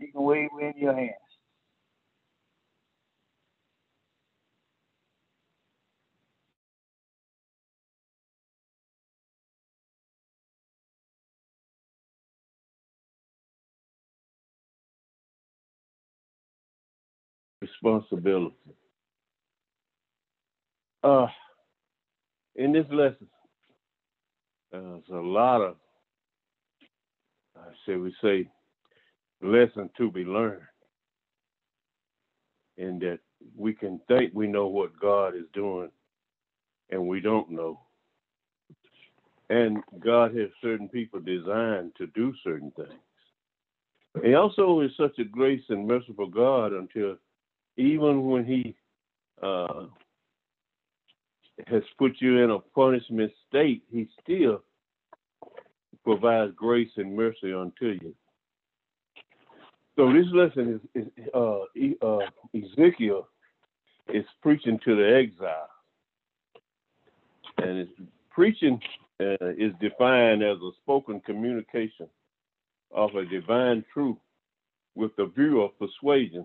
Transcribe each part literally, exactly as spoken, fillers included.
Deacon Wade, we're in your hands. Responsibility. Uh, in this lesson, uh, there's a lot of, uh, shall we say, lesson to be learned, in that we can think we know what God is doing and we don't know, and God has certain people designed to do certain things. He also is such a grace and merciful God, until even when he uh, has put you in a punishment state, he still provides grace and mercy unto you. So this lesson is, is uh, uh, Ezekiel is preaching to the exile, and it's preaching uh, is defined as a spoken communication of a divine truth with the view of persuasion.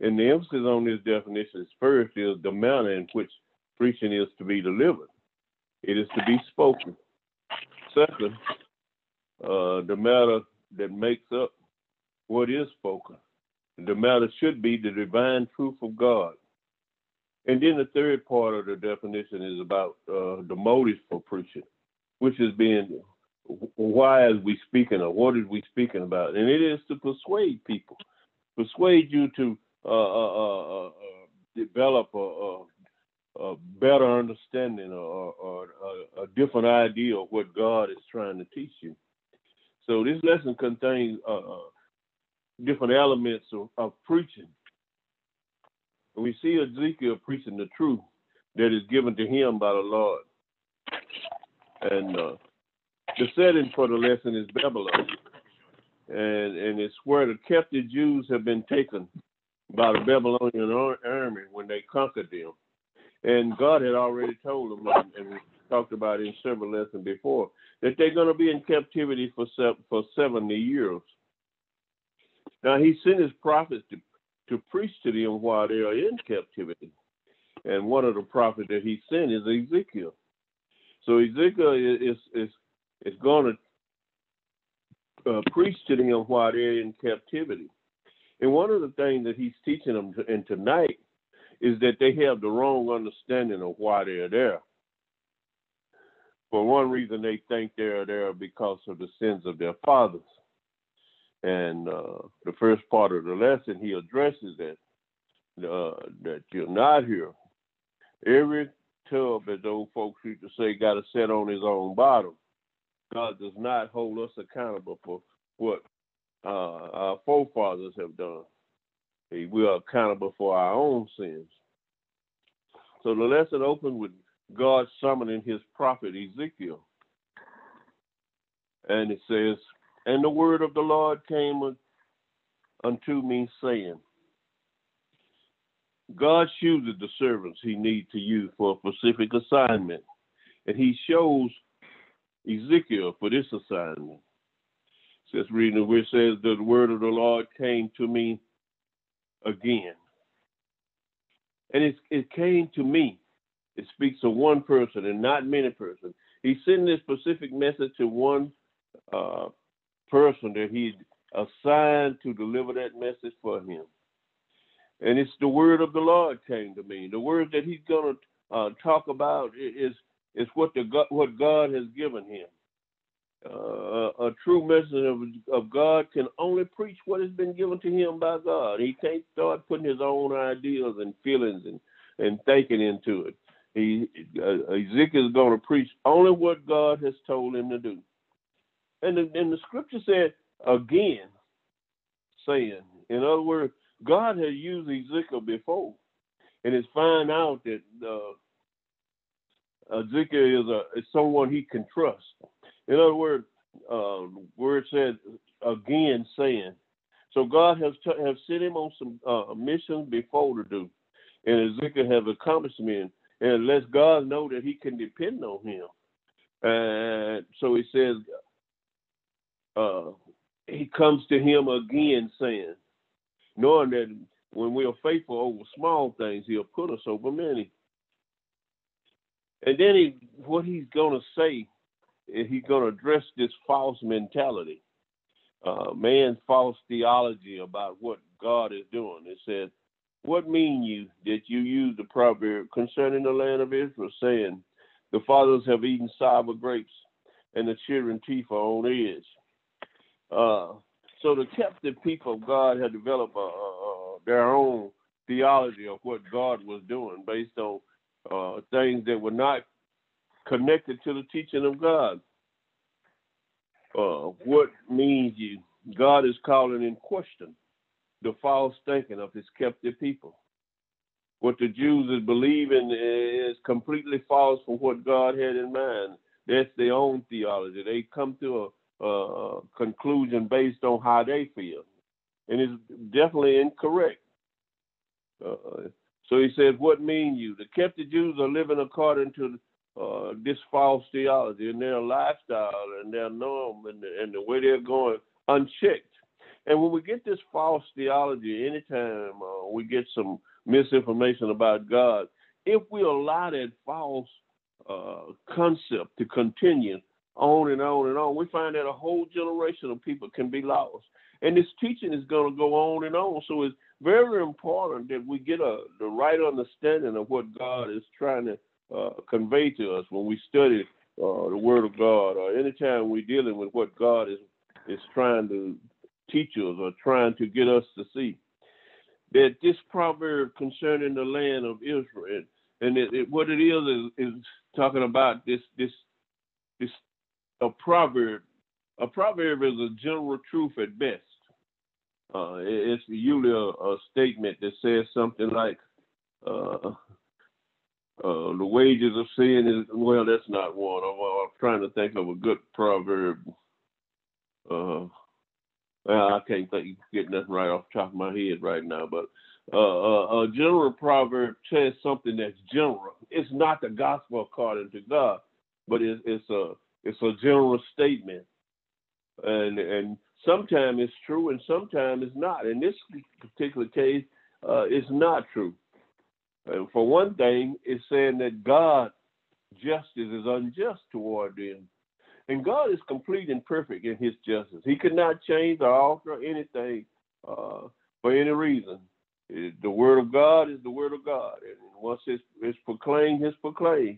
And the emphasis on this definition is, first, is the manner in which preaching is to be delivered. It is to be spoken. Second, uh, the matter that makes up what is spoken. The matter should be the divine truth of God. And then the third part of the definition is about uh, the motive for preaching, which is being, why are we speaking, or what are we speaking about? And it is to persuade people, persuade you to uh, uh, uh, develop a, a better understanding, or, or, or a different idea of what God is trying to teach you. So this lesson contains uh, different elements of, of preaching. We see Ezekiel preaching the truth that is given to him by the Lord. And uh, the setting for the lesson is Babylon. And, and it's where the captive Jews have been taken by the Babylonian army when they conquered them. And God had already told them, and we talked about it in several lessons before, that they're going to be in captivity for for seventy years. Now, he sent his prophets to, to preach to them while they are in captivity. And one of the prophets that he sent is Ezekiel. So Ezekiel is, is, is going to uh, preach to them while they're in captivity. And one of the things that he's teaching them to, and tonight is that they have the wrong understanding of why they're there. For one reason, they think they're there because of the sins of their fathers. And uh, the first part of the lesson, he addresses that, uh, that you're not here. Every tub, as old folks used to say, got to sit on his own bottom. God does not hold us accountable for what uh, our forefathers have done. We are accountable for our own sins. So the lesson opened with God summoning his prophet Ezekiel. And it says, "And the word of the Lord came unto me, saying," God chooses the servants he needs to use for a specific assignment. And he shows Ezekiel for this assignment. Just reading where it says, "The word of the Lord came to me again." And it, it came to me. It speaks to one person and not many persons. He sent this specific message to one uh person that he assigned to deliver that message for him. And it's the word of the Lord came to me. The word that he's going to uh, talk about is is what the what God has given him. Uh, a true messenger of, of God can only preach what has been given to him by God. He can't start putting his own ideas and feelings and, and thinking into it. He uh, Ezekiel is going to preach only what God has told him to do. And the, and the scripture said, again, saying, In other words, God has used Ezekiel before, and it's found out that uh, Ezekiel is, a, is someone he can trust. In other words, uh, where it says, again saying, so God has, t- has sent him on some uh, missions before to do, and Ezekiel have accomplished men, and lets God know that he can depend on him. And so he says, uh, he comes to him again saying, knowing that when we are faithful over small things, he'll put us over many. And then he, what he's going to say is he's going to address this false mentality, uh, man's false theology about what God is doing. It says, what mean you that you use the proverb concerning the land of Israel, saying, the fathers have eaten sour grapes, and the children's teeth are on edge. Uh, so the captive people of God had developed uh, uh, their own theology of what God was doing based on uh, things that were not connected to the teaching of God. Uh, what means you? God is calling in question the false thinking of his captive people. What the Jews is believing is completely false from what God had in mind. That's their own theology. They come to a, a conclusion based on how they feel, and it's definitely incorrect. Uh, so he says, what mean you? The captive Jews are living according to uh, this false theology, and their lifestyle and their norm and the, and the way they're going unchecked. And when we get this false theology, anytime uh, we get some misinformation about God, if we allow that false uh, concept to continue on and on and on, we find that a whole generation of people can be lost. And this teaching is going to go on and on. So it's very important that we get a, the right understanding of what God is trying to uh, convey to us when we study uh, the Word of God, or anytime we're dealing with what God is, is trying to teach us or trying to get us to see. That this proverb concerning the land of Israel, and it, it, what it is, is is talking about this this this a proverb. A proverb is a general truth at best. Uh, it, it's usually a, a statement that says something like, uh, uh, "The wages of sin is." Well, that's not one. I'm, I'm trying to think of a good proverb. Uh, Well, I can't think, get nothing right off the top of my head right now, but uh, a, a general proverb says something that's general. It's not the gospel according to God, but it, it's a it's a general statement, and and sometimes it's true and sometimes it's not. In this particular case, uh, it's not true. And for one thing, it's saying that God's justice is unjust toward them. And God is complete and perfect in his justice. He could not change or alter anything uh, for any reason. It, the word of God is the word of God. And once it's, it's proclaimed, it's proclaimed.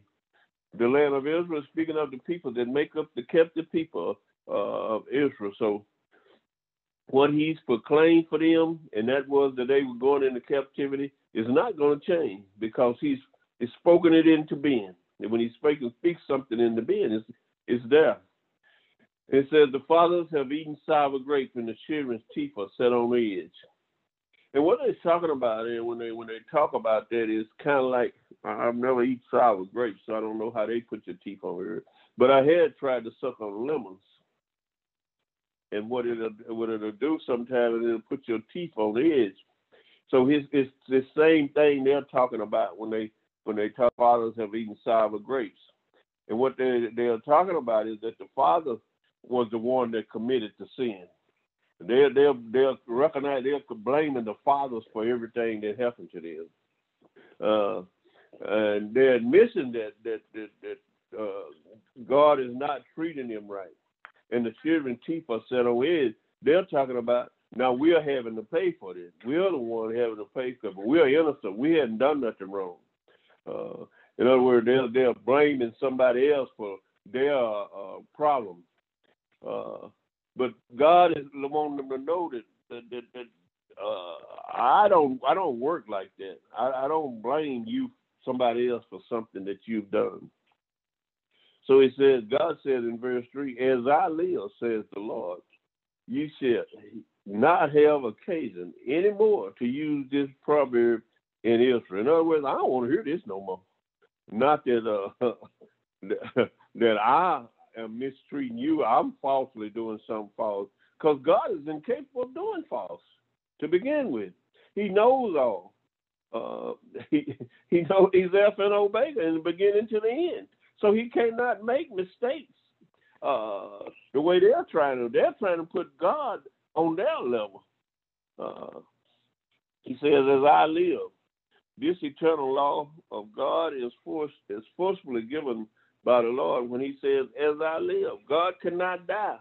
The land of Israel, speaking of the people that make up the captive people uh, of Israel. So what he's proclaimed for them, and that was that they were going into captivity, is not going to change because he's, he's spoken it into being. And when he speaks, speaks something into being, it's It's there. It says, the fathers have eaten sour grapes and the children's teeth are set on edge. And what they're talking about, and when they when they talk about that, is kind of like, I've never eaten sour grapes, so I don't know how they put your teeth on here. But I had tried to suck on lemons. And what it'll, what it'll do sometimes is it'll put your teeth on the edge. So it's, it's the same thing they're talking about when they, when they talk fathers have eaten sour grapes. And what they, they are talking about is that the father was the one that committed the sin. They're, they're, they're recognizing, they're blaming the fathers for everything that happened to them. Uh, and they're admitting that, that, that, that uh, God is not treating them right. And the children's teeth are set on edge. They're talking about, now we're having to pay for this. We're the one having to pay for it. But we're innocent. We hadn't done nothing wrong. Uh, In other words, they're, they're blaming somebody else for their uh, problem. Uh, but God is wanting them to know that, that, that, that uh, I don't I don't work like that. I, I don't blame you, somebody else, for something that you've done. So he says, God says in verse three, as I live, says the Lord, you should not have occasion anymore to use this proverb in Israel. In other words, I don't want to hear this no more. Not that uh, that I am mistreating you. I'm falsely doing something false, because God is incapable of doing false to begin with. He knows all. Uh, he he knows he's Alpha and Omega, in the beginning to the end. So he cannot make mistakes uh, the way they're trying to. They're trying to put God on their level. Uh, he says, "As I live, this eternal law of God is force is forcefully given by the Lord." When he says, "As I live," God cannot die;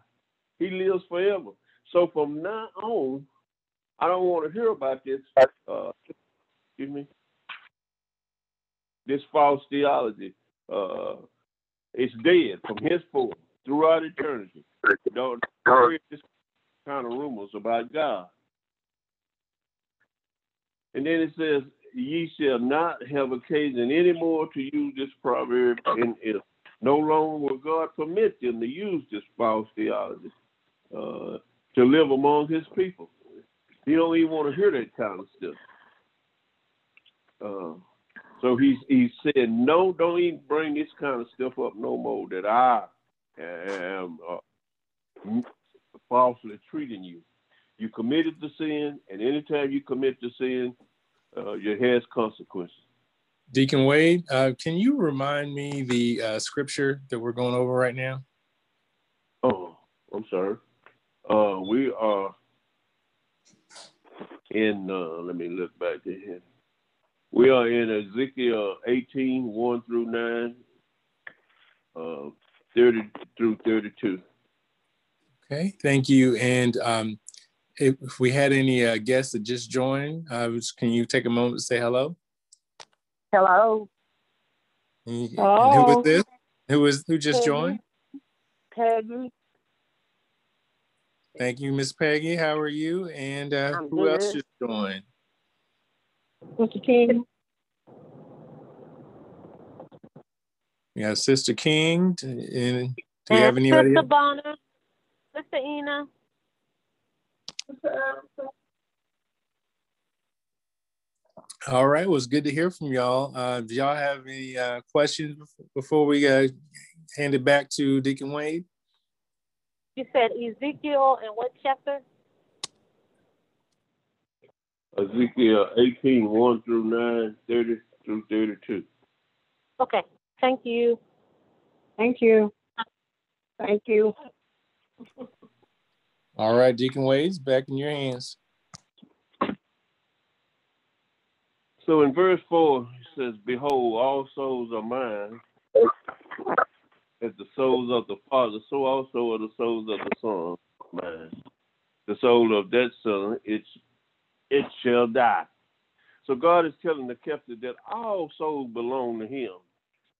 he lives forever. So from now on, I don't want to hear about this. Uh, excuse me. This false theology. Uh, it's dead from henceforth throughout eternity. Don't hear this kind of rumors about God. And then it says, "Ye shall not have occasion anymore to use this proverb in Israel." No longer will God permit them to use this false theology uh, to live among his people. He don't even want to hear that kind of stuff. Uh, so he's he said, no, don't even bring this kind of stuff up no more, that I am uh, falsely treating you. You committed the sin, and anytime you commit the sin, Uh, it has consequences. Deacon Wade, uh, can you remind me the uh, scripture that we're going over right now? Oh, I'm sorry. Uh, we are in, uh, let me look back to here. We are in Ezekiel eighteen, one through nine, uh, thirty through thirty-two. Okay, thank you. And um, if we had any uh, guests that just joined, uh, can you take a moment to say hello? Hello. And, hello. And who was this? Who was who just Peggy. joined? Peggy. Thank you, Miss Peggy. How are you? And uh, who good. else just joined? Sister King. We have Sister King. And do you have anybody? Sister Bonner. Sister Ina. All right, well, it was good to hear from y'all. Uh, do y'all have any uh, questions before we uh, hand it back to Deacon Wade? You said Ezekiel and what chapter? Ezekiel eighteen, one through nine, thirty through thirty-two. Okay, thank you. Thank you. Thank you. All right, Deacon Wade's back in your hands. So in verse four, it says, "Behold, all souls are mine, as the souls of the Father, so also are the souls of the Son mine. The soul of that Son, it, it shall die." So God is telling the captive that all souls belong to him,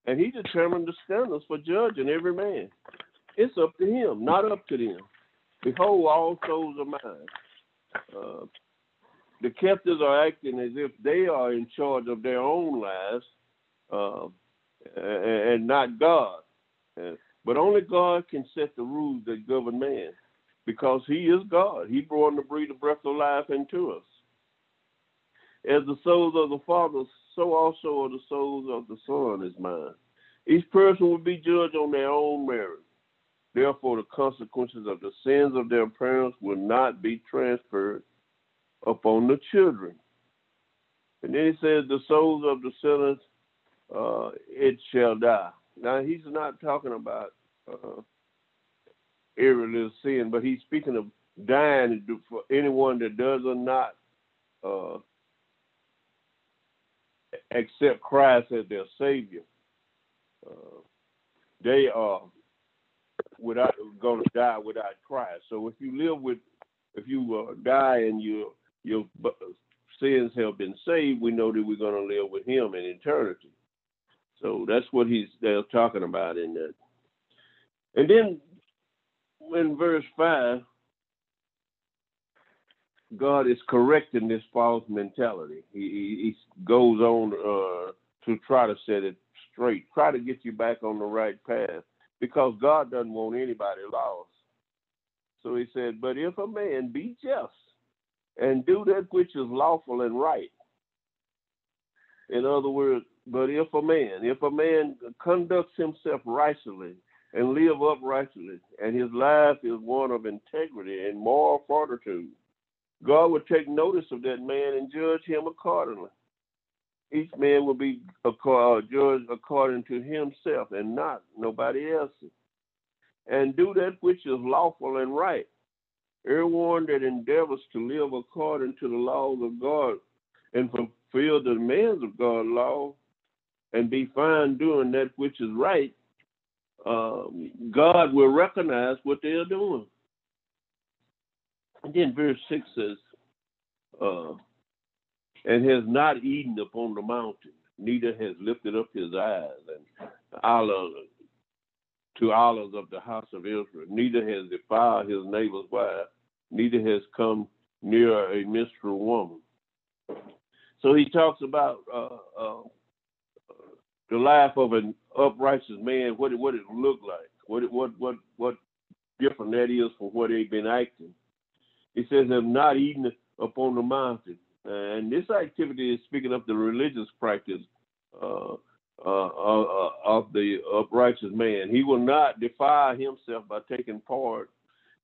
and he determined the standards for judging every man. It's up to him, not up to them. "Behold, all souls are mine." Uh, the captives are acting as if they are in charge of their own lives uh, and not God. But only God can set the rules that govern man, because he is God. He brought to breathe the breath of life into us. "As the souls of the Father, so also are the souls of the Son is mine." Each person will be judged on their own merit. Therefore, the consequences of the sins of their parents will not be transferred upon the children. And then he says, "The souls of the sinners, uh, it shall die." Now, he's not talking about uh, every little sin, but he's speaking of dying for anyone that does or not uh, accept Christ as their Savior. Uh, they are without going to die without Christ. So if you live with, if you uh, die and your your sins have been saved, we know that we're going to live with him in eternity. So that's what he's they're talking about in that. And then in verse five, God is correcting this false mentality. He, he, he goes on uh, to try to set it straight, try to get you back on the right path, because God doesn't want anybody lost. So he said, but if a man be just and do that which is lawful and right, in other words, but if a man, if a man conducts himself righteously and live uprightly, and his life is one of integrity and moral fortitude, God will take notice of that man and judge him accordingly. Each man will be judged according to himself and not nobody else's. And do that which is lawful and right. Everyone that endeavors to live according to the laws of God and fulfill the demands of God's law and be fine doing that which is right, um, God will recognize what they are doing. And then verse six says, uh, and has not eaten upon the mountain, neither has lifted up his eyes and olive, to olives of the house of Israel, neither has defiled his neighbor's wife, neither has come near a minstrel woman. So he talks about uh, uh, the life of an uprighteous man, what it, what it looked like, what it, what what what different that is from what they've been acting. He says, have not eaten upon the mountain. And this activity is speaking of the religious practice uh, uh, uh, of the uprighteous man. He will not defile himself by taking part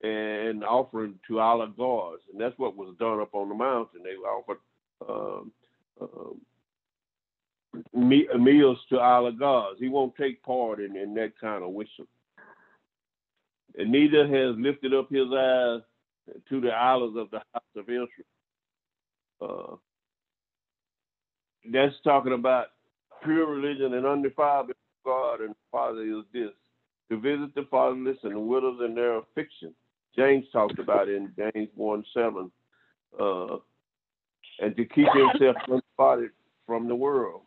and offering to other gods. And that's what was done up on the mountain. They offered um, uh, me- meals to other gods. He won't take part in, in that kind of worship. And neither has lifted up his eyes to the idols of the house of Israel. Uh, that's talking about pure religion and undefiled God and Father is this, to visit the fatherless and the widows in their affliction. James talked about it in James one seven, uh, and to keep himself unspotted from the world.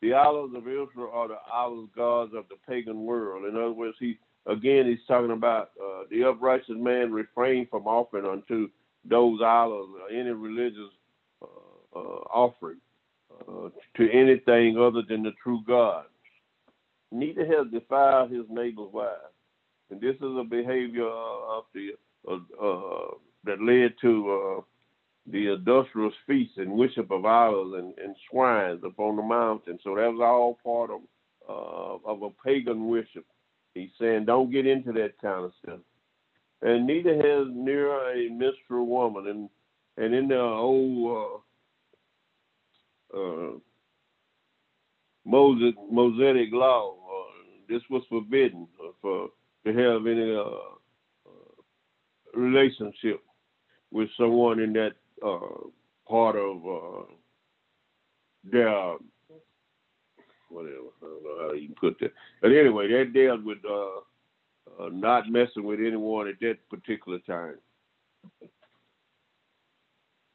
The idols of Israel are the idols gods of the pagan world. In other words, he again he's talking about uh, the uprighteous man refrained from offering unto those idols or any religious Uh, offering uh, to anything other than the true God. Neither has defiled his neighbor's wife, and this is a behavior of the uh, uh, that led to uh, the industrial feasts and worship of idols and, and swines upon the mountain. So that was all part of uh, of a pagan worship. He's saying, don't get into that kind of stuff. And neither has near a minstrel woman, and and in the old. Uh, Uh, Moses, Mosaic law, uh, this was forbidden for to have any uh, relationship with someone in that uh, part of uh, their whatever. I don't know how you put that. But anyway, that dealt with uh, uh, not messing with anyone at that particular time.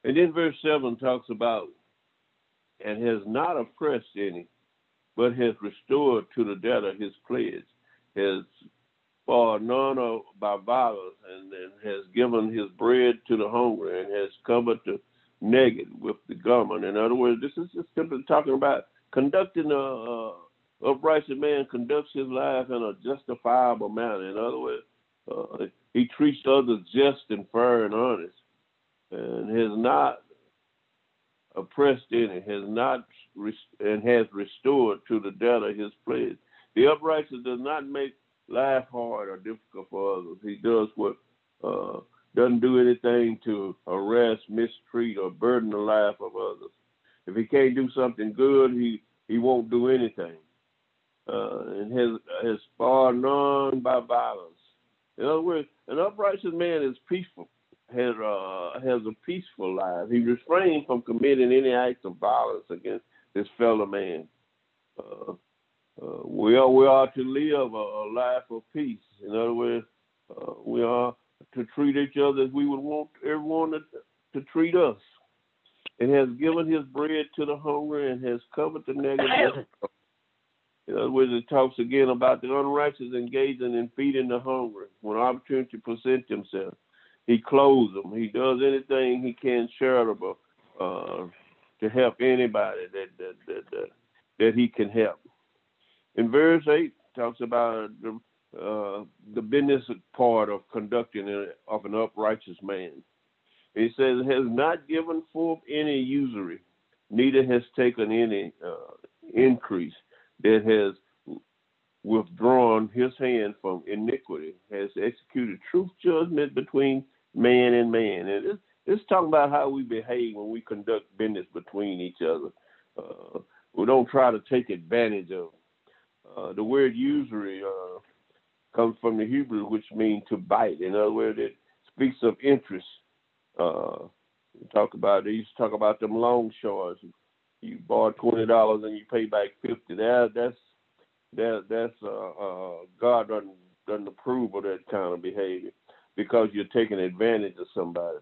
And then verse seven talks about. And has not oppressed any, but has restored to the debtor his pledge, has borrowed none of by violence, and, and has given his bread to the hungry, and has covered the naked with the garment. In other words, this is just simply talking about conducting a, a righteous man conducts his life in a justifiable manner. In other words, uh, he treats others just and fair and honest, and has not oppressed any, has not and has restored to the debtor his pledge. The uprightness does not make life hard or difficult for others. He does what uh, doesn't do anything to harass, mistreat, or burden the life of others. If he can't do something good, he he won't do anything. Uh, and has has far none by violence. In other words, an uprightness man is peaceful. Has, uh, has a peaceful life. He refrained from committing any acts of violence against his fellow man. Uh, uh, we are we are to live a, a life of peace. In other words, uh, we are to treat each other as we would want everyone to, to treat us. And has given his bread to the hungry and has covered the naked. In other words, it talks again about the unrighteous engaging in feeding the hungry when opportunity presents themselves. He clothes them. He does anything he can charitable uh, to help anybody that that, that that that he can help. In verse eight, talks about the uh, the business part of conducting it, of an uprighteous man. He says, has not given forth any usury, neither has taken any uh, increase, that has withdrawn his hand from iniquity, has executed truth judgment between man and man. And it's, it's talking about how we behave when we conduct business between each other. Uh, we don't try to take advantage of. Uh, the word usury uh, comes from the Hebrew, which means to bite. In other words, it speaks of interest. Uh, we talk about they used to talk about them loan sharks. You borrow twenty dollars and you pay back fifty. That that's that that's uh, uh, God doesn't doesn't approve of that kind of behavior because you're taking advantage of somebody.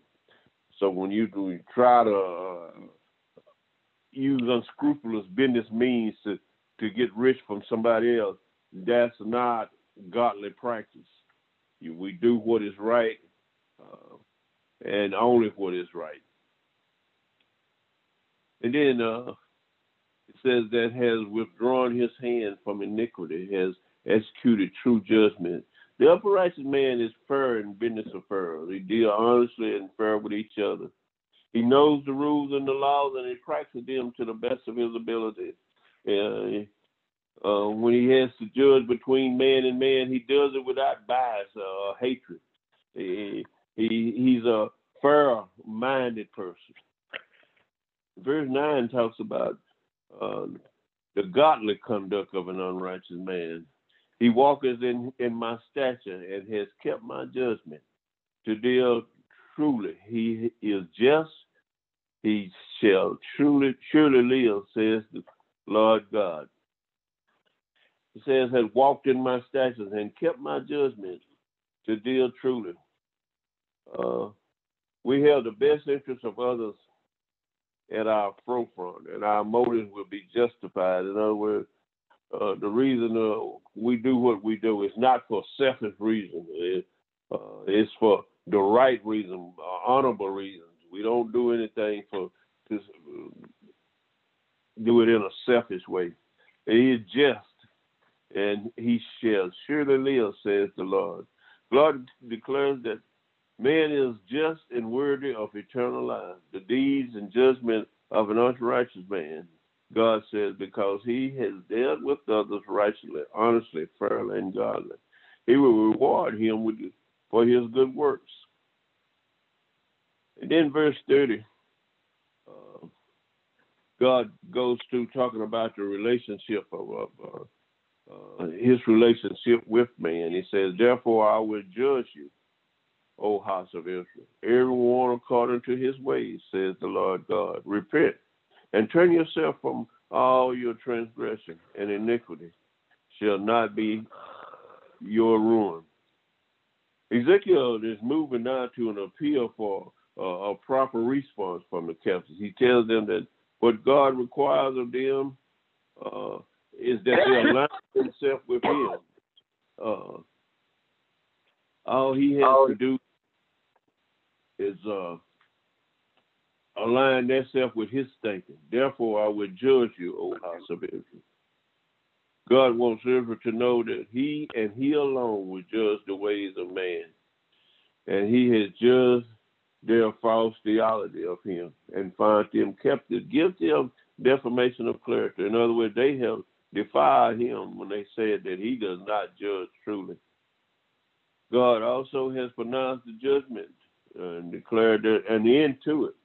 So when you do you try to uh, use unscrupulous business means to to get rich from somebody else, that's not godly practice. You, we do what is right. Uh, and only what is right. And then uh, it says that has withdrawn his hand from iniquity, has executed true judgment. The uprighteous man is fair in business affairs. He deal honestly and fair with each other. He knows the rules and the laws, and he practices them to the best of his ability. Uh, uh, when he has to judge between man and man, he does it without bias or hatred. He, He he's a fair-minded person. Verse nine talks about uh, the godly conduct of an unrighteous man. He walketh in, in my stature and has kept my judgment. To deal truly, he is just. He shall truly surely live, says the Lord God. It says, has walked in my statutes and kept my judgment. To deal truly. Uh, we have the best interest of others at our forefront, and our motives will be justified. In other words, uh, the reason uh, we do what we do is not for selfish reasons. It, uh, it's for the right reason, uh, honorable reasons. We don't do anything for to do it in a selfish way. He is just, and he shall surely live, says the Lord. God declares that man is just and worthy of eternal life. The deeds and judgment of an unrighteous man, God says, because he has dealt with others righteously, honestly, fairly, and godly. He will reward him with, for his good works. And then verse thirty, uh, God goes to talking about the relationship of uh, uh, his relationship with man. He says, therefore I will judge you, O house of Israel, everyone according to his ways, says the Lord God. Repent and turn yourself from all your transgression and iniquity shall not be your ruin. Ezekiel is moving now to an appeal for uh, a proper response from the captives. He tells them that what God requires of them uh, is that they align themselves with him. Uh, all he has all to do is uh, align themselves with his thinking. Therefore, I will judge you, O house of Israel. God wants Israel to know that he and he alone will judge the ways of man. And he has judged their false theology of him and found them captive, guilty of defamation of character. In other words, they have defied him when they said that he does not judge truly. God also has pronounced the judgment and declared an end to it.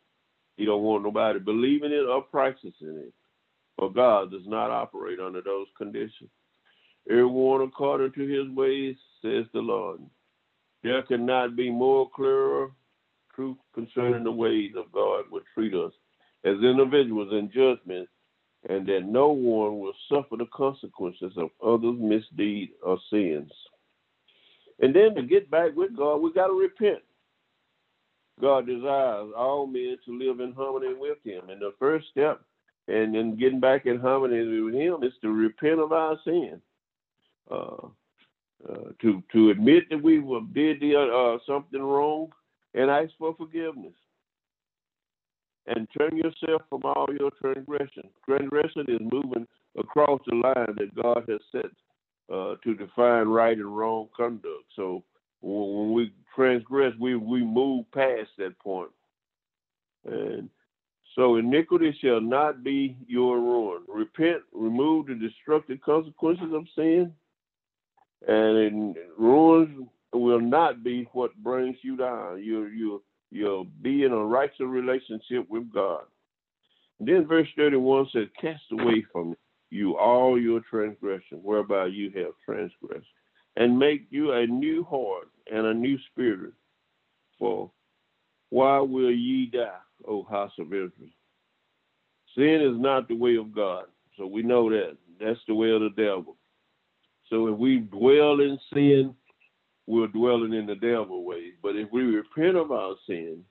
He don't want nobody believing it or practicing it. For God does not operate under those conditions. Everyone according to his ways, says the Lord. There cannot be more clearer truth concerning the ways of God would treat us as individuals in judgment, and that no one will suffer the consequences of others' misdeeds or sins. And then to get back with God, we got to repent. God desires all men to live in harmony with him. And the first step in, in getting back in harmony with him is to repent of our sin. Uh, uh, to to admit that we were, did the, uh, something wrong and ask for forgiveness. And turn yourself from all your transgression. Transgression is moving across the line that God has set uh, to define right and wrong conduct. So when we transgress, we, we move past that point. And so iniquity shall not be your ruin. Repent, remove the destructive consequences of sin, and ruins will not be what brings you down. You, you, you'll be in a righteous relationship with God. And then verse thirty-one says, cast away from you all your transgression, whereby you have transgressed, and make you a new heart and a new spirit. For why will ye die, O house of Israel? Sin is not the way of God. So we know that. That's the way of the devil. So if we dwell in sin, we're dwelling in the devil ways. But if we repent of our sin,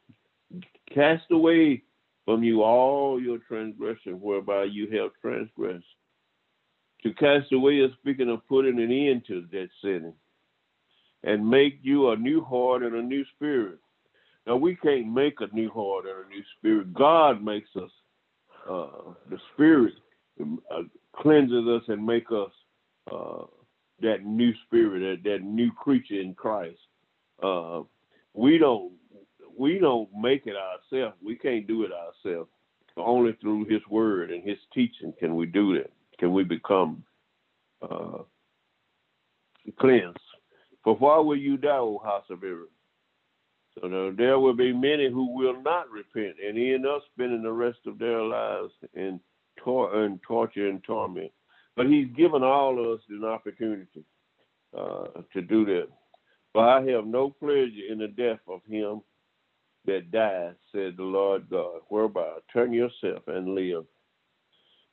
cast away from you all your transgression, whereby you have transgressed. To cast away is speaking of putting an end to that sinning, and make you a new heart and a new spirit. Now, we can't make a new heart and a new spirit. God makes us, uh, the Spirit uh, cleanses us and make us uh, that new spirit, that, that new creature in Christ. Uh, we don't we don't make it ourselves. We can't do it ourselves. Only through His Word and His teaching can we do that. Can we become uh, cleansed? For why will you die, O house of Israel? So there will be many who will not repent and end up spending the rest of their lives in, tor- in torture and torment. But He's given all of us an opportunity uh, to do that. For I have no pleasure in the death of him that dies, said the Lord God, whereby turn yourself and live.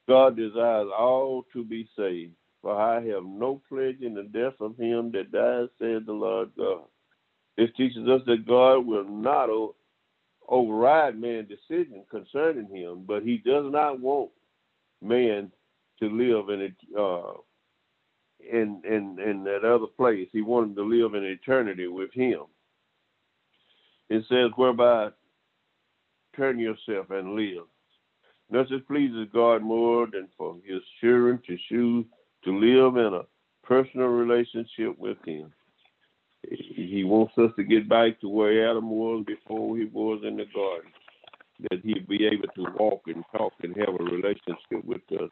God desires all to be saved. For I have no pleasure in the death of him that dies, said the Lord God. This teaches us that God will not o- override man's decision concerning him, but He does not want man to live in it, uh, in, in in that other place. He wants him to live in eternity with Him. It says, whereby turn yourself and live. Nothing pleases God more than for His children to choose to live in a personal relationship with Him. He wants us to get back to where Adam was before he was in the garden, that he'd be able to walk and talk and have a relationship with us.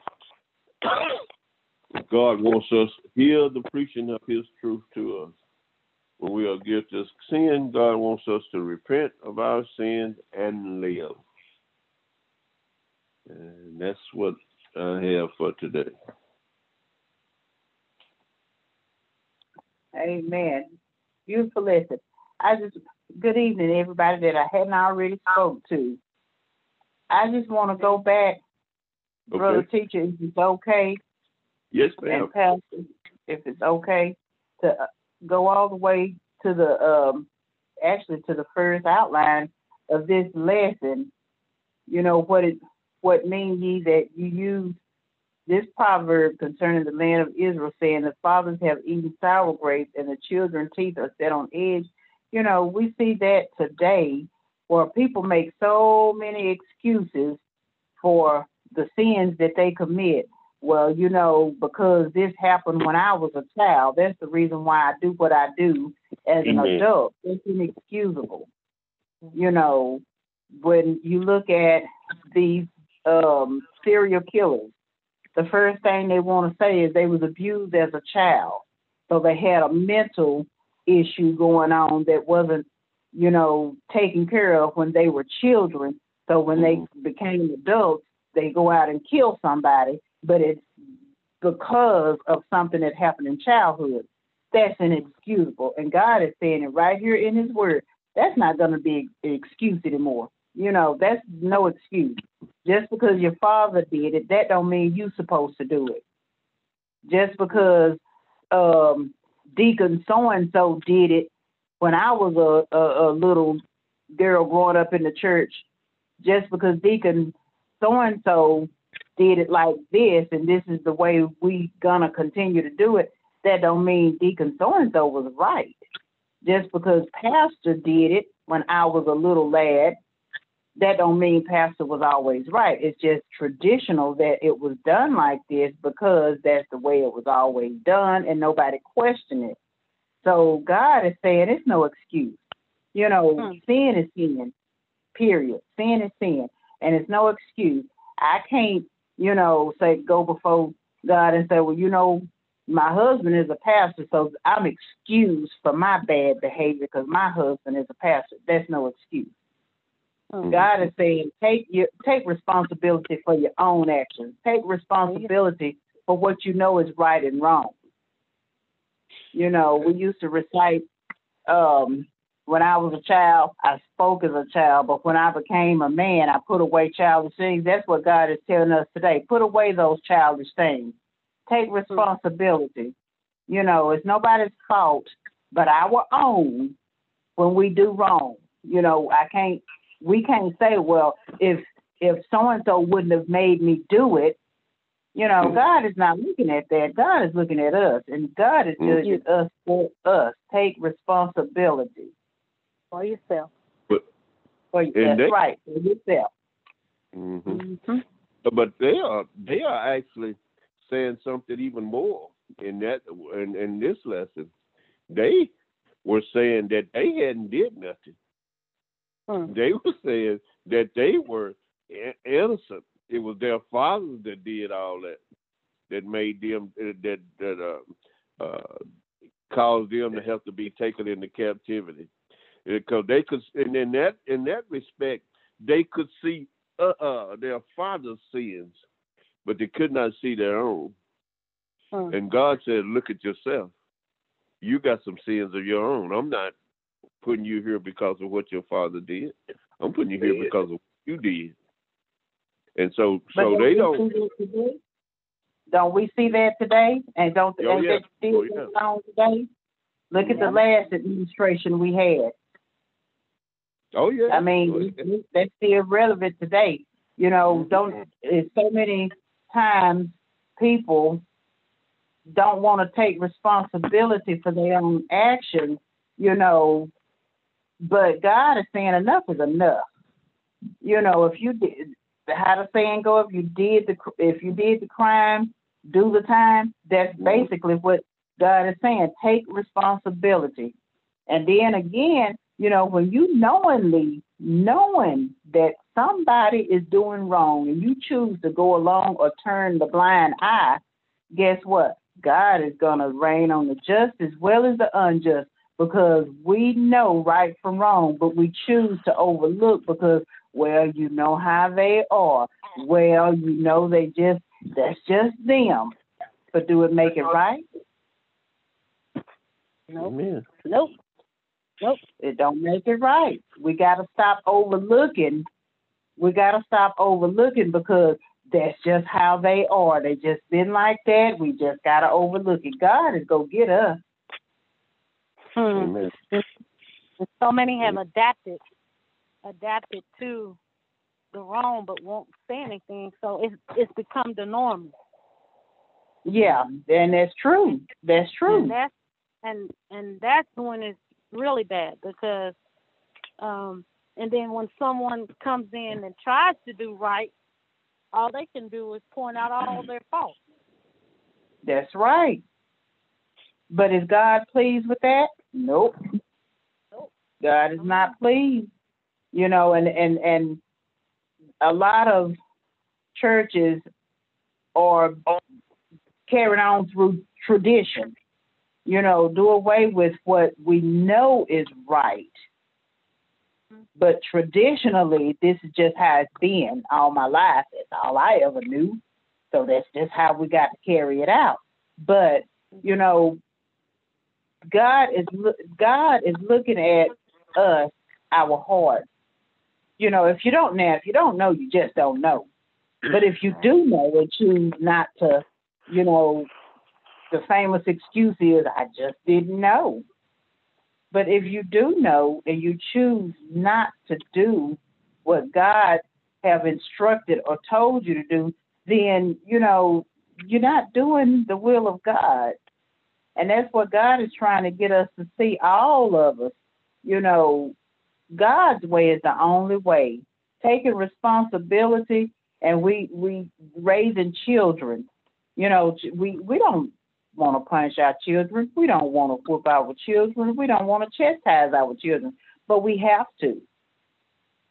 God wants us to hear the preaching of His truth to us. When we are guilty of sin, God wants us to repent of our sins and live. And that's what I have for today. Amen. Beautiful lesson. I just, good evening, everybody that I hadn't already spoke to. I just want to go back, okay. Brother teacher, if it's okay. Yes, ma'am. And Pastor, if it's okay, to go all the way to the, um, actually to the first outline of this lesson. You know, what it, what mean ye that you use this proverb concerning the land of Israel, saying the fathers have eaten sour grapes and the children's teeth are set on edge. You know, we see that today where people make so many excuses for the sins that they commit. Well, you know, because this happened when I was a child, that's the reason why I do what I do as Amen. An adult. It's inexcusable. You know, when you look at these um, serial killers, the first thing they want to say is they was abused as a child. So they had a mental issue going on that wasn't, you know, taken care of when they were children. So when mm-hmm. they became adults, they go out and kill somebody, but it's because of something that happened in childhood. That's inexcusable. And God is saying it right here in His Word. That's not going to be an excuse anymore. You know, that's no excuse. Just because your father did it, that don't mean you're supposed to do it. Just because um, Deacon so-and-so did it when I was a, a, a little girl growing up in the church, just because Deacon so-and-so did it like this, and this is the way we gonna continue to do it, that don't mean Deacon so-and-so was right. Just because Pastor did it when I was a little lad, that don't mean pastor was always right. It's just traditional that it was done like this because that's the way it was always done and nobody questioned it. So God is saying it's no excuse. You know, hmm. sin is sin, period. Sin is sin, and it's no excuse. I can't, you know, say go before God and say, well, you know, my husband is a pastor, so I'm excused for my bad behavior because my husband is a pastor. That's no excuse. Mm-hmm. God is saying, take your, take responsibility for your own actions. Take responsibility for what you know is right and wrong. You know, we used to recite, um, when I was a child, I spoke as a child, but when I became a man, I put away childish things. That's what God is telling us today. Put away those childish things. Take responsibility. You know, it's nobody's fault but our own when we do wrong. You know, I can't, we can't say, well, if if so-and-so wouldn't have made me do it, you know, God is not looking at that. God is looking at us, and God is judging mm-hmm. us for us. Take responsibility. For yourself. But, for yourself. And they, right, for yourself. Mm-hmm. Mm-hmm. But they are, they are actually saying something even more in that, in, in this lesson. They were saying that they hadn't did nothing. Hmm. They were saying that they were innocent. It was their fathers that did all that, that made them, that that uh, uh, caused them to have to be taken into captivity. Because they could, and in that in that respect, they could see uh, uh, their father's sins, but they could not see their own. Hmm. And God said, "Look at yourself. You got some sins of your own. I'm not putting you here because of what your father did. I'm putting you here because of what you did." And so, but so they don't. Don't we see that today? And don't oh, and yeah. they see oh, yeah. on today? Look at yeah. the last administration we had. Oh yeah. I mean, oh, yeah. that's still relevant today. You know, don't. It's so many times people don't want to take responsibility for their own actions. You know, but God is saying enough is enough. You know, if you did, how the saying go, if you did the if you did the crime, do the time. That's basically what God is saying. Take responsibility. And then again, you know, when you knowingly, knowing that somebody is doing wrong and you choose to go along or turn the blind eye, guess what? God is going to rain on the just as well as the unjust, because we know right from wrong, but we choose to overlook because, well, you know how they are. Well, you know, they just, that's just them. But do it make it right? Nope. Amen. Nope. Nope. It don't make it right. We got to stop overlooking. We got to stop overlooking because that's just how they are. They just been like that. We just got to overlook it. God is going to get us. Hmm. So many have adapted adapted to the wrong but won't say anything, so it's it's become the norm. Yeah, and that's true. That's true. And that's and, and that's when it's really bad, because um and then when someone comes in and tries to do right, all they can do is point out all their faults. That's right. But is God pleased with that? Nope. Nope. God is not pleased. You know, and, and, and a lot of churches are carrying on through tradition. You know, do away with what we know is right. But traditionally, this is just how it's been all my life. It's all I ever knew. So that's just how we got to carry it out. But, you know, God is God is looking at us, our heart. You know, if you don't know, if you don't know, you just don't know. But if you do know and choose not to, you know, the famous excuse is, I just didn't know. But if you do know and you choose not to do what God have instructed or told you to do, then, you know, you're not doing the will of God. And that's what God is trying to get us to see, all of us. You know, God's way is the only way taking responsibility, and we we raising children. You know, we, we don't want to punish our children. We don't want to whoop our children. We don't want to chastise our children. But we have to.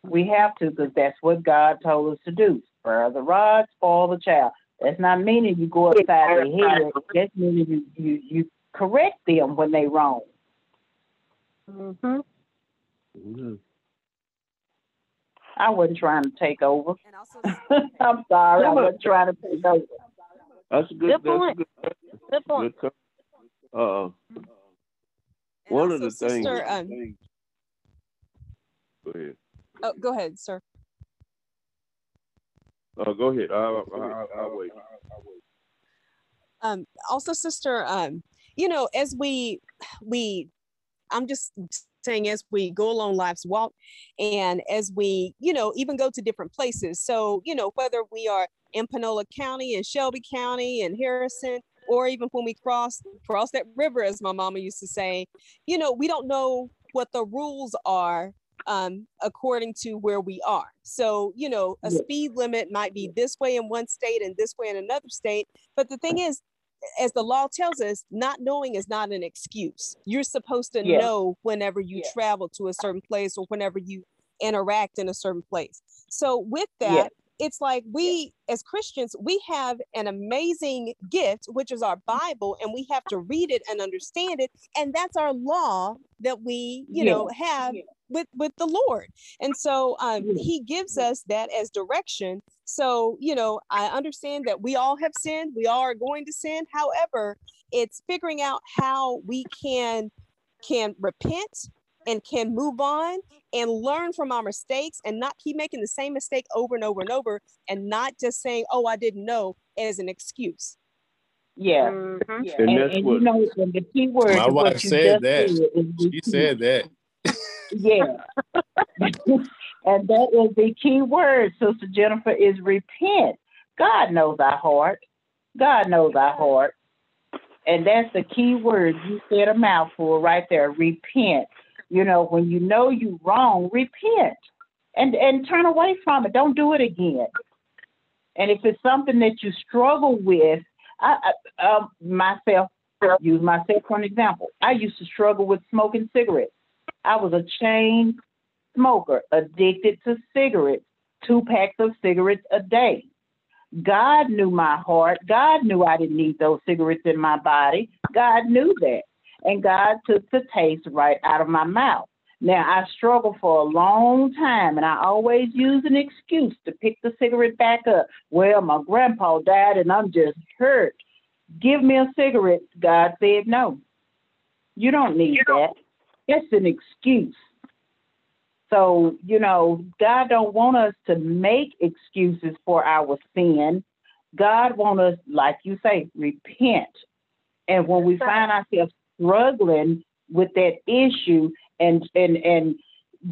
We have to, because that's what God told us to do. Spare the rod, spoil the child. That's not meaning you go upside their head. That's meaning you, you, you correct them when they wrong. Mm-hmm. Mm-hmm. I wasn't trying to take over. And also, I'm sorry. I wasn't trying to take over. That's a good, good point. That's a good, good point. Good, uh, one also, of the sister, things. Um, things go ahead. Oh, go ahead, sir. Oh, go ahead. I'll, I'll, I'll wait. Um, also, sister, um, you know, as we, we, I'm just saying, as we go along life's walk, and as we, you know, even go to different places. So, you know, whether we are in Panola County and Shelby County and Harrison, or even when we cross, cross that river, as my mama used to say, you know, we don't know what the rules are um, according to where we are. So, you know, a yeah. speed limit might be this way in one state and this way in another state. But the thing is, as the law tells us, not knowing is not an excuse. You're supposed to yeah. know whenever you yeah. travel to a certain place, or whenever you interact in a certain place. So with that, yeah. it's like we, yeah. as Christians, we have an amazing gift, which is our Bible, and we have to read it and understand it. And that's our law that we, you yeah. know, have yeah. with, with the Lord. And so um, yeah. he gives yeah. us that as direction. So, you know, I understand that we all have sinned. We all are going to sin. However, it's figuring out how we can, can repent and can move on and learn from our mistakes, and not keep making the same mistake over and over and over, and not just saying, oh, I didn't know, as an excuse. Yeah. Mm-hmm. yeah. And, and that's and, what, you know, and the key word my wife said that. Said she said that. Yeah. And that is the key word, Sister Jennifer, is repent. God knows our heart. God knows our heart. And that's the key word. You said a mouthful right there, repent. You know, when you know you're wrong, repent and, and turn away from it. Don't do it again. And if it's something that you struggle with, I, I uh, myself, use myself for an example. I used to struggle with smoking cigarettes. I was a chain smoker, addicted to cigarettes, two packs of cigarettes a day. God knew my heart. God knew I didn't need those cigarettes in my body. God knew that. And God took the taste right out of my mouth. Now, I struggled for a long time, and I always use an excuse to pick the cigarette back up. Well, my grandpa died, and I'm just hurt. Give me a cigarette. God said, no, you don't need that. That's an excuse. So, you know, God don't want us to make excuses for our sin. God wants us, like you say, repent. And when we find ourselves struggling with that issue and, and, and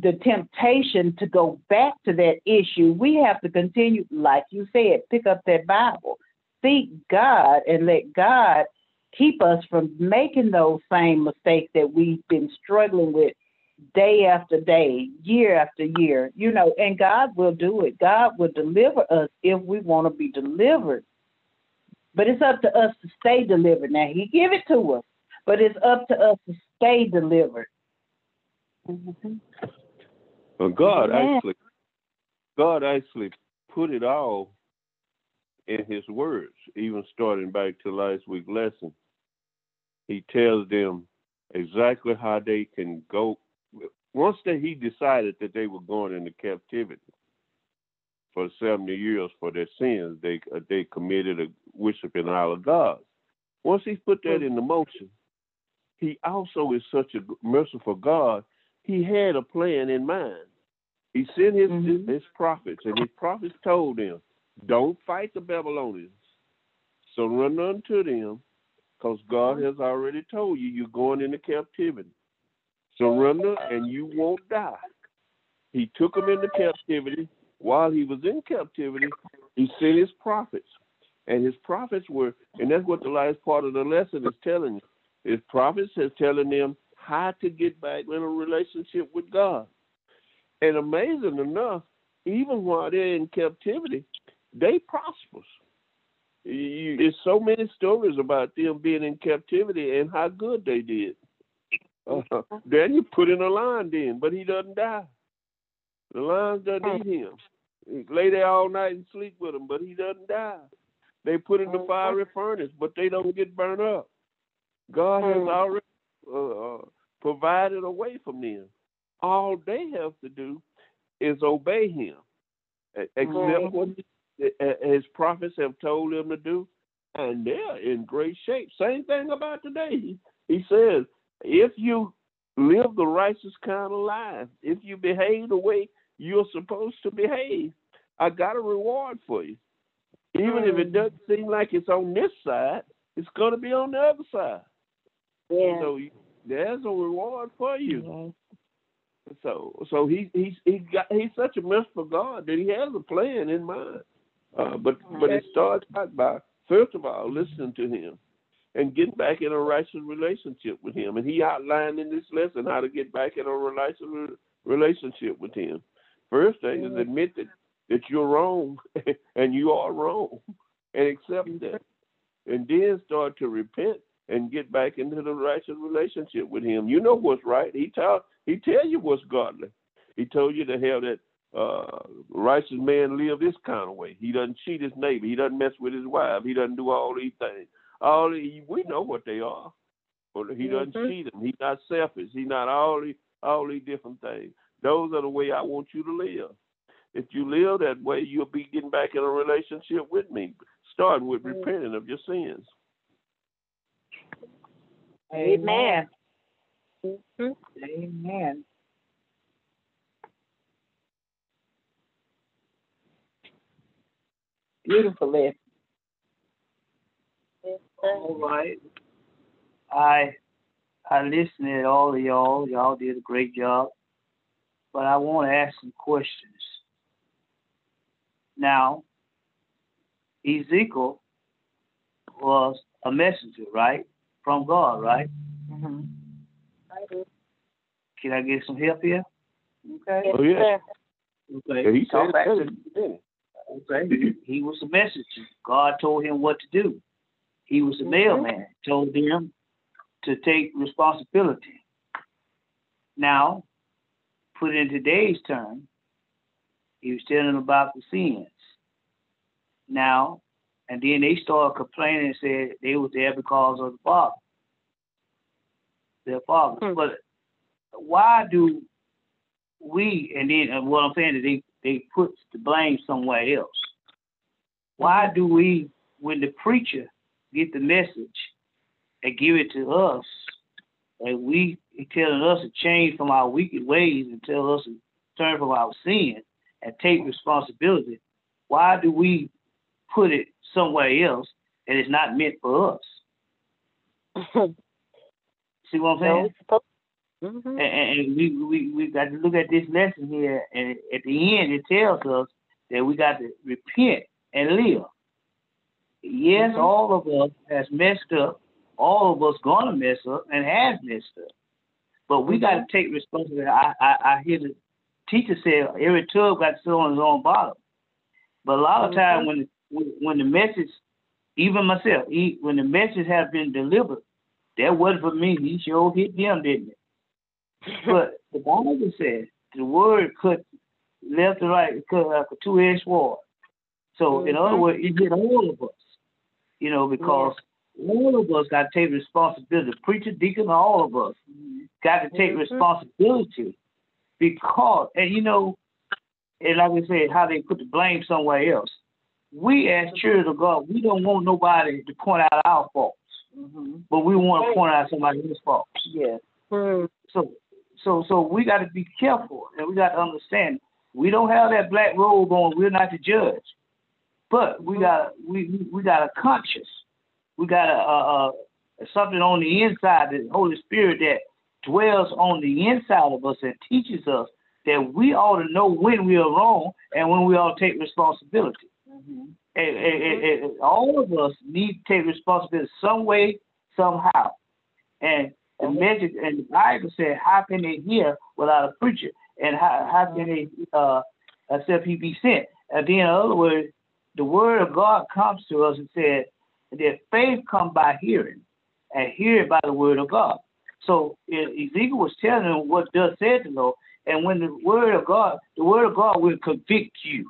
the temptation to go back to that issue, we have to continue, like you said, pick up that Bible, seek God, and let God keep us from making those same mistakes that we've been struggling with day after day, year after year, you know, and God will do it. God will deliver us if we want to be delivered. But it's up to us to stay delivered. Now, he give it to us, but it's up to us to stay delivered. Mm-hmm. Well, God yeah. actually, God actually put it all in his words, even starting back to last week's lesson. He tells them exactly how they can go. Once they, he decided that they were going into captivity for seventy years for their sins, they they committed a worshiping idol gods. Once he put that into motion, he also is such a merciful God, he had a plan in mind. He sent his, mm-hmm. his prophets, and his prophets told them, don't fight the Babylonians, surrender unto them, because God has already told you you're going into captivity. Surrender and you won't die. He took them into captivity. While he was in captivity, he sent his prophets. And his prophets were, and that's what the last part of the lesson is telling you. His prophets is telling them how to get back in a relationship with God. And amazing enough, even while they're in captivity, they prosper. You, there's so many stories about them being in captivity and how good they did. Uh, Daniel put in a lion den, but he doesn't die. The lions doesn't eat him. He lay there all night and sleep with him, but he doesn't die. They put in the fiery furnace, but they don't get burned up. God has already uh, provided a way for them. All they have to do is obey him, except what his prophets have told them to do, and they're in great shape. Same thing about today. He says, if you live the righteous kind of life, if you behave the way you're supposed to behave, I got a reward for you. Even if it doesn't seem like it's on this side, it's going to be on the other side. Yeah. So there's a reward for you. Yeah. So, so he he's he's got he's such a merciful God that he has a plan in mind. Uh, but but it starts out by first of all listening to him and getting back in a righteous relationship with him. And he outlined in this lesson how to get back in a righteous relationship with him. First thing is admit that, that you're wrong and you are wrong and accept that. And then start to repent and get back into the righteous relationship with him. You know what's right. He tell, he tell you what's godly. He told you to have that uh, righteous man live this kind of way. He doesn't cheat his neighbor. He doesn't mess with his wife. He doesn't do all these things. All these, we know what they are. He doesn't cheat them. He's not selfish. He's not all these, all these different things. Those are the way I want you to live. If you live that way, you'll be getting back in a relationship with me, starting with repenting of your sins. Amen. Amen. Amen. Beautiful lesson. All right. I I listened to all of y'all. Y'all did a great job. But I want to ask some questions. Now, Ezekiel was a messenger, right? From God, right? Mm-hmm. Can I get some help here? Okay. Oh, yeah. Okay. Yeah, he Talk back to me. Okay. He was a messenger. God told him what to do. He was a mailman. Told them to take responsibility. Now, put in today's term, he was telling them about the sins. Now, and then they started complaining and said they were there because of the father, their father. Hmm. But why do we? And then and what I'm saying is they they put the blame somewhere else. Why do we, when the preacher get the message and give it to us, and we telling us to change from our wicked ways and tell us to turn from our sin and take responsibility? Why do we put it somewhere else and it's not meant for us? See what I'm saying? Mm-hmm. And, and we, we, we got to look at this lesson here, and at the end it tells us that we got to repent and live. Yes, mm-hmm. all of us has messed up. All of us gonna mess up and has messed up. But we mm-hmm. got to take responsibility. I, I, I hear the teacher say every tub got to sit on his own bottom. But a lot of times when the, when the message, even myself, when the message has been delivered, that wasn't for me. He sure hit them, didn't it? But the Bible says the word cut left and right, cut like a two-edged sword. So mm-hmm. in other words, it hit all of us, you know, because mm-hmm. all of us got to take responsibility. Preacher, deacon, all of us got to take mm-hmm. responsibility because, and you know, and like we said, how they put the blame somewhere else. We as children of God, we don't want nobody to point out our faults, mm-hmm. but we want to point out somebody else's faults. Yeah. Mm-hmm. So, so, so we got to be careful, and we got to understand we don't have that black robe on. We're not the judge, but we mm-hmm. got we we got a conscience. We got a, a, a something on the inside, the Holy Spirit that dwells on the inside of us and teaches us that we ought to know when we are wrong and when we ought to take responsibility. Mm-hmm. And, and, and, and all of us need to take responsibility some way, somehow. And the mm-hmm. message and the Bible said, how can they hear without a preacher? And how, how can they uh, except he be sent. And then, in other words, the word of God comes to us and said that faith comes by hearing, and hearing by the word of God. So Ezekiel was telling him what thus said the Lord, and when the word of God, the word of God will convict you.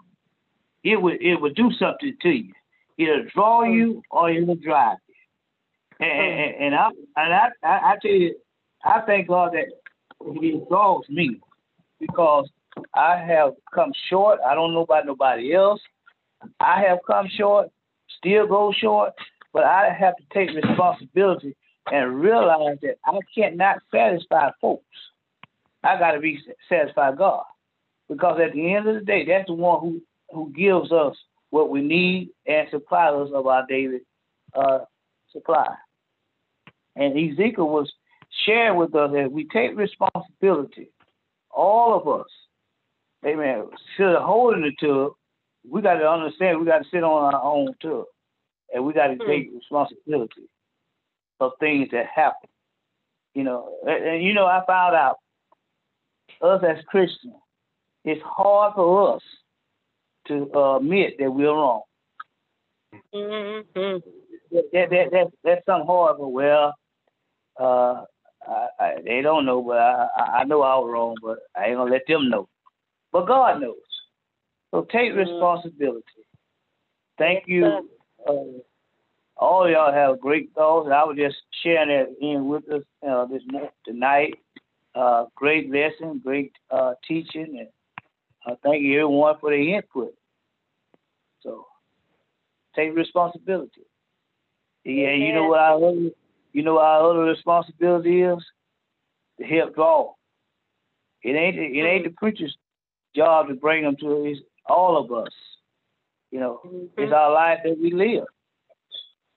It will it will do something to you. It'll draw you or it'll drive you. And, and, and I and I, I tell you, I thank God that He draws me, because I have come short. I don't know about nobody else. I have come short, still go short, but I have to take responsibility and realize that I cannot satisfy folks. I got to be satisfied God, because at the end of the day, that's the one who, who gives us what we need and supplies us of our daily uh, supply. And Ezekiel was sharing with us that we take responsibility, all of us, amen, instead of holding the tub, we got to understand we got to sit on our own tub, and we got to mm-hmm. take responsibility of things that happen. You know, and, and you know, I found out, us as Christians, it's hard for us to uh, admit that we're wrong. Mm-hmm. That, that, that, that, that's something hard, but well, uh, I, I, they don't know, but I, I know I was wrong, but I ain't going to let them know. But God knows. So take responsibility. Thank you. Uh, all y'all have great thoughts. I was just sharing that in with us uh, this night, tonight. Uh, great lesson, great uh, teaching, and I uh, thank you everyone for the input. So take responsibility. Yeah, Amen. you know what our other, you know what our other responsibility is? To help draw. It ain't it ain't the preacher's job to bring them to his. All of us, you know, mm-hmm. it's our life that we live.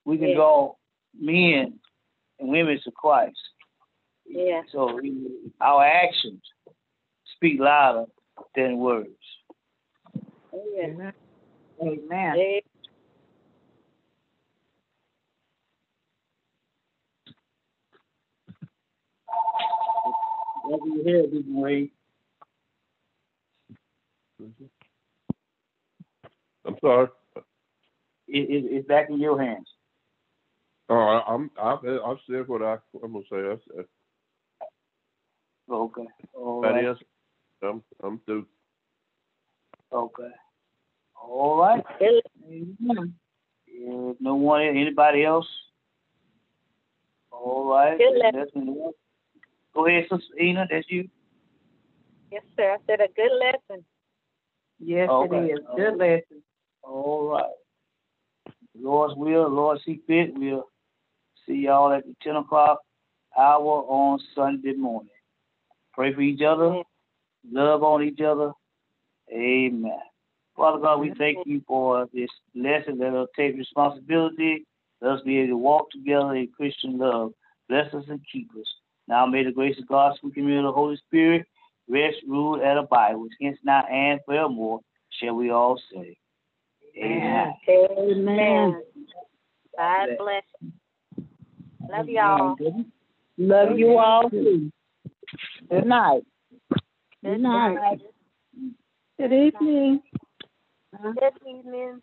We can yeah. draw men and women to Christ. Yeah. So our actions speak louder than words. Yeah. Amen. Amen. Yeah. Over your head, you can wait. I'm sorry. It, it, it's back in your hands. Oh, I, I'm. I've, I've said what I, I'm gonna say. I said. Okay. All that right. is. I'm. I'm through. Okay. All right. Amen. If no one, anybody else? All right. That's Go ahead, Sister Ina. That's you. Yes, sir. I said a good lesson. Yes, okay. It is. Good okay. lesson. All right. Lord's will, Lord see fit. We'll see y'all at the ten o'clock hour on Sunday morning. Pray for each other. Amen. Love on each other. Amen. Father God, we thank you for this lesson. Let us take responsibility. Let us be able to walk together in Christian love. Bless us and keep us. Now may the grace of God, sweet communion of the Holy Spirit, rest, rule, and abide, which hence now and forevermore shall we all say. Amen. Amen. God bless you. Love y'all. Love you all too. Good night. Good night. Good evening. Good evening.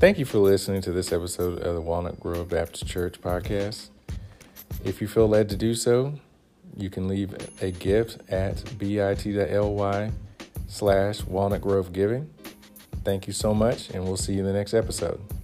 Thank you for listening to this episode of the Walnut Grove Baptist Church podcast. If you feel led to do so, you can leave a gift at bit.ly slash Walnut Grove Giving. Thank you so much, and we'll see you in the next episode.